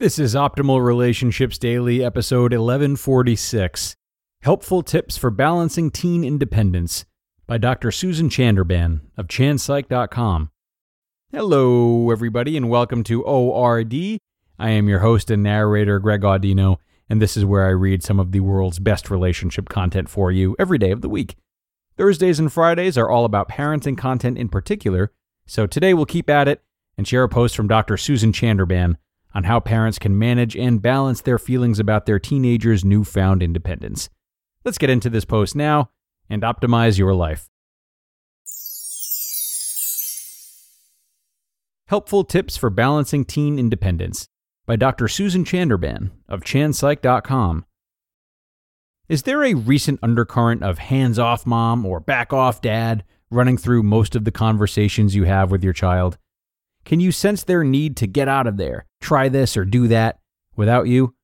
This is Optimal Relationships Daily, episode 1146, Helpful Tips for Balancing Teen Independence by Dr. Susan Chanderban of chanpsych.com. Hello, everybody, and welcome to ORD. I am your host and narrator, Greg Audino, and this is where I read some of the world's best relationship content for you every day of the week. Thursdays and Fridays are all about parenting content in particular, so today we'll keep at it and share a post from Dr. Susan Chanderban on how parents can manage and balance their feelings about their teenager's newfound independence. Let's get into this post now and optimize your life. Helpful Tips for Balancing Teen Independence by Dr. Susan Chanderban of chanpsych.com. Is there a recent undercurrent of hands-off mom or back-off dad running through most of the conversations you have with your child? Can you sense their need to get out of there, try this or do that, without you?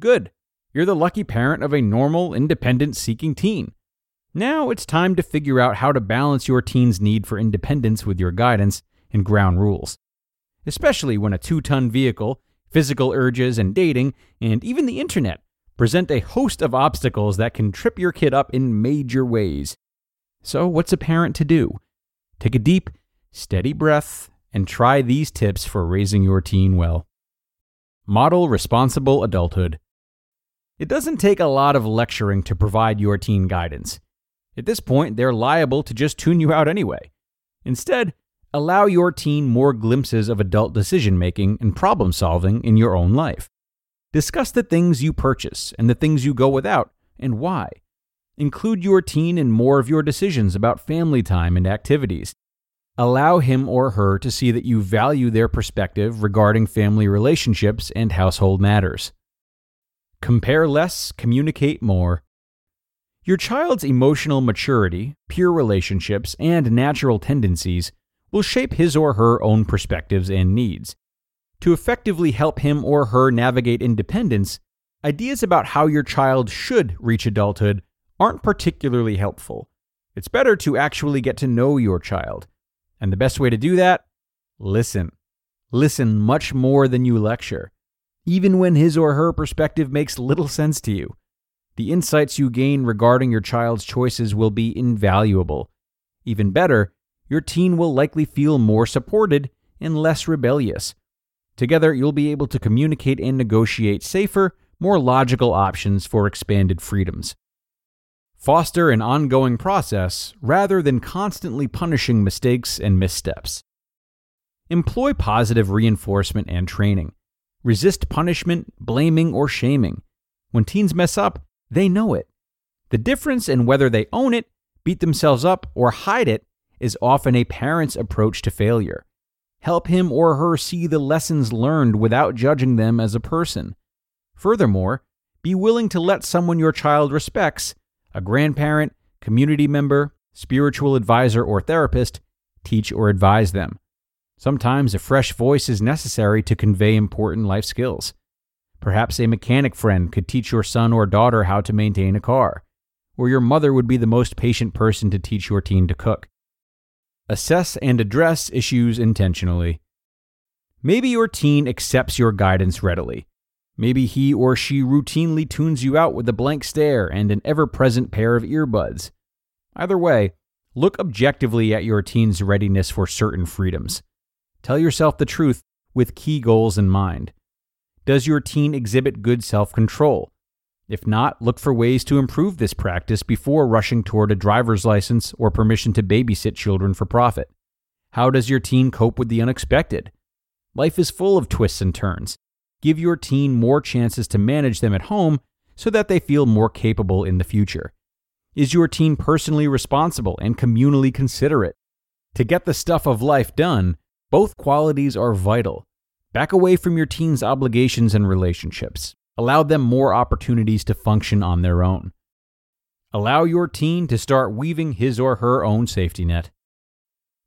Good. You're the lucky parent of a normal, independence-seeking teen. Now it's time to figure out how to balance your teen's need for independence with your guidance and ground rules. Especially when a 2-ton vehicle, physical urges and dating, and even the internet present a host of obstacles that can trip your kid up in major ways. So what's a parent to do? Take a deep, steady breath and try these tips for raising your teen well. Model responsible adulthood. It doesn't take a lot of lecturing to provide your teen guidance. At this point, they're liable to just tune you out anyway. Instead, allow your teen more glimpses of adult decision-making and problem-solving in your own life. Discuss the things you purchase and the things you go without and why. Include your teen in more of your decisions about family time and activities. Allow him or her to see that you value their perspective regarding family relationships and household matters. Compare less, communicate more. Your child's emotional maturity, peer relationships, and natural tendencies will shape his or her own perspectives and needs. To effectively help him or her navigate independence, ideas about how your child should reach adulthood aren't particularly helpful. It's better to actually get to know your child. And the best way to do that? Listen. Listen much more than you lecture, even when his or her perspective makes little sense to you. The insights you gain regarding your child's choices will be invaluable. Even better, your teen will likely feel more supported and less rebellious. Together, you'll be able to communicate and negotiate safer, more logical options for expanded freedoms. Foster an ongoing process rather than constantly punishing mistakes and missteps. Employ positive reinforcement and training. Resist punishment, blaming, or shaming. When teens mess up, they know it. The difference in whether they own it, beat themselves up, or hide it is often a parent's approach to failure. Help him or her see the lessons learned without judging them as a person. Furthermore, be willing to let someone your child respects, a grandparent, community member, spiritual advisor, or therapist, teach or advise them. Sometimes a fresh voice is necessary to convey important life skills. Perhaps a mechanic friend could teach your son or daughter how to maintain a car, or your mother would be the most patient person to teach your teen to cook. Assess and address issues intentionally. Maybe your teen accepts your guidance readily. Maybe he or she routinely tunes you out with a blank stare and an ever-present pair of earbuds. Either way, look objectively at your teen's readiness for certain freedoms. Tell yourself the truth with key goals in mind. Does your teen exhibit good self-control? If not, look for ways to improve this practice before rushing toward a driver's license or permission to babysit children for profit. How does your teen cope with the unexpected? Life is full of twists and turns. Give your teen more chances to manage them at home so that they feel more capable in the future. Is your teen personally responsible and communally considerate? To get the stuff of life done, both qualities are vital. Back away from your teen's obligations and relationships. Allow them more opportunities to function on their own. Allow your teen to start weaving his or her own safety net.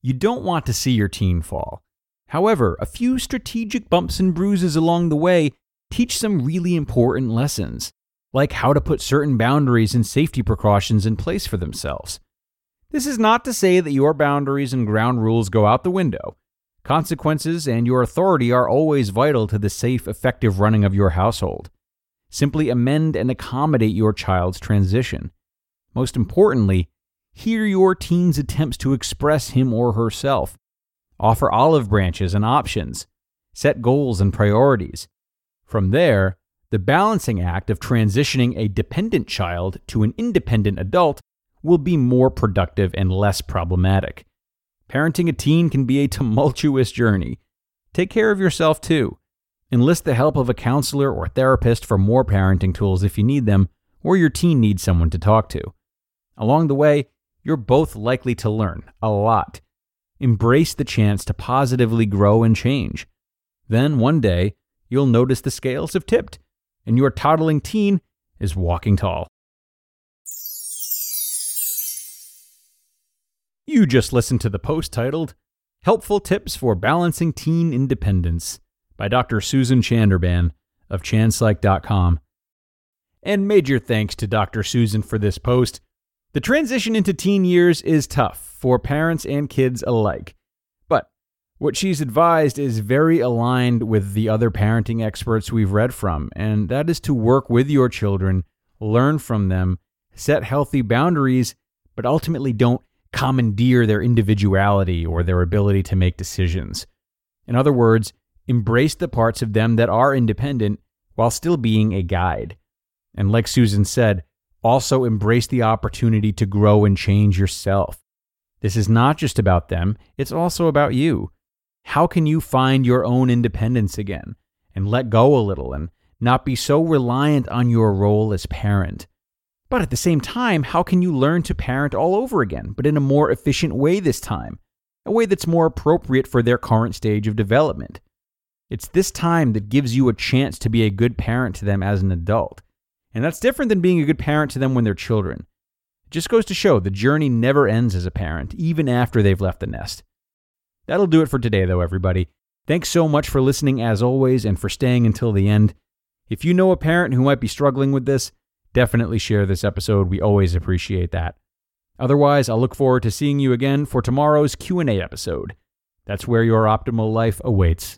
You don't want to see your teen fall. However, a few strategic bumps and bruises along the way teach some really important lessons, like how to put certain boundaries and safety precautions in place for themselves. This is not to say that your boundaries and ground rules go out the window. Consequences and your authority are always vital to the safe, effective running of your household. Simply amend and accommodate your child's transition. Most importantly, hear your teen's attempts to express him or herself. Offer olive branches and options. Set goals and priorities. From there, the balancing act of transitioning a dependent child to an independent adult will be more productive and less problematic. Parenting a teen can be a tumultuous journey. Take care of yourself too. Enlist the help of a counselor or therapist for more parenting tools if you need them, or your teen needs someone to talk to. Along the way, you're both likely to learn a lot. Embrace the chance to positively grow and change. Then one day, you'll notice the scales have tipped, and your toddling teen is walking tall. You just listened to the post titled, Helpful Tips for Balancing Teen Independence by Dr. Susan Chanderban of chanpsych.com. And major thanks to Dr. Susan for this post. The transition into teen years is tough for parents and kids alike, but what she's advised is very aligned with the other parenting experts we've read from, and that is to work with your children, learn from them, set healthy boundaries, but ultimately don't commandeer their individuality or their ability to make decisions. In other words, embrace the parts of them that are independent while still being a guide. And like Susan said, also embrace the opportunity to grow and change yourself. This is not just about them, it's also about you. How can you find your own independence again and let go a little and not be so reliant on your role as parent? But at the same time, how can you learn to parent all over again, but in a more efficient way this time? A way that's more appropriate for their current stage of development. It's this time that gives you a chance to be a good parent to them as an adult. And that's different than being a good parent to them when they're children. It just goes to show the journey never ends as a parent, even after they've left the nest. That'll do it for today, though, everybody. Thanks so much for listening, as always, and for staying until the end. If you know a parent who might be struggling with this, definitely share this episode. We always appreciate that. Otherwise, I'll look forward to seeing you again for tomorrow's Q&A episode. That's where your optimal life awaits.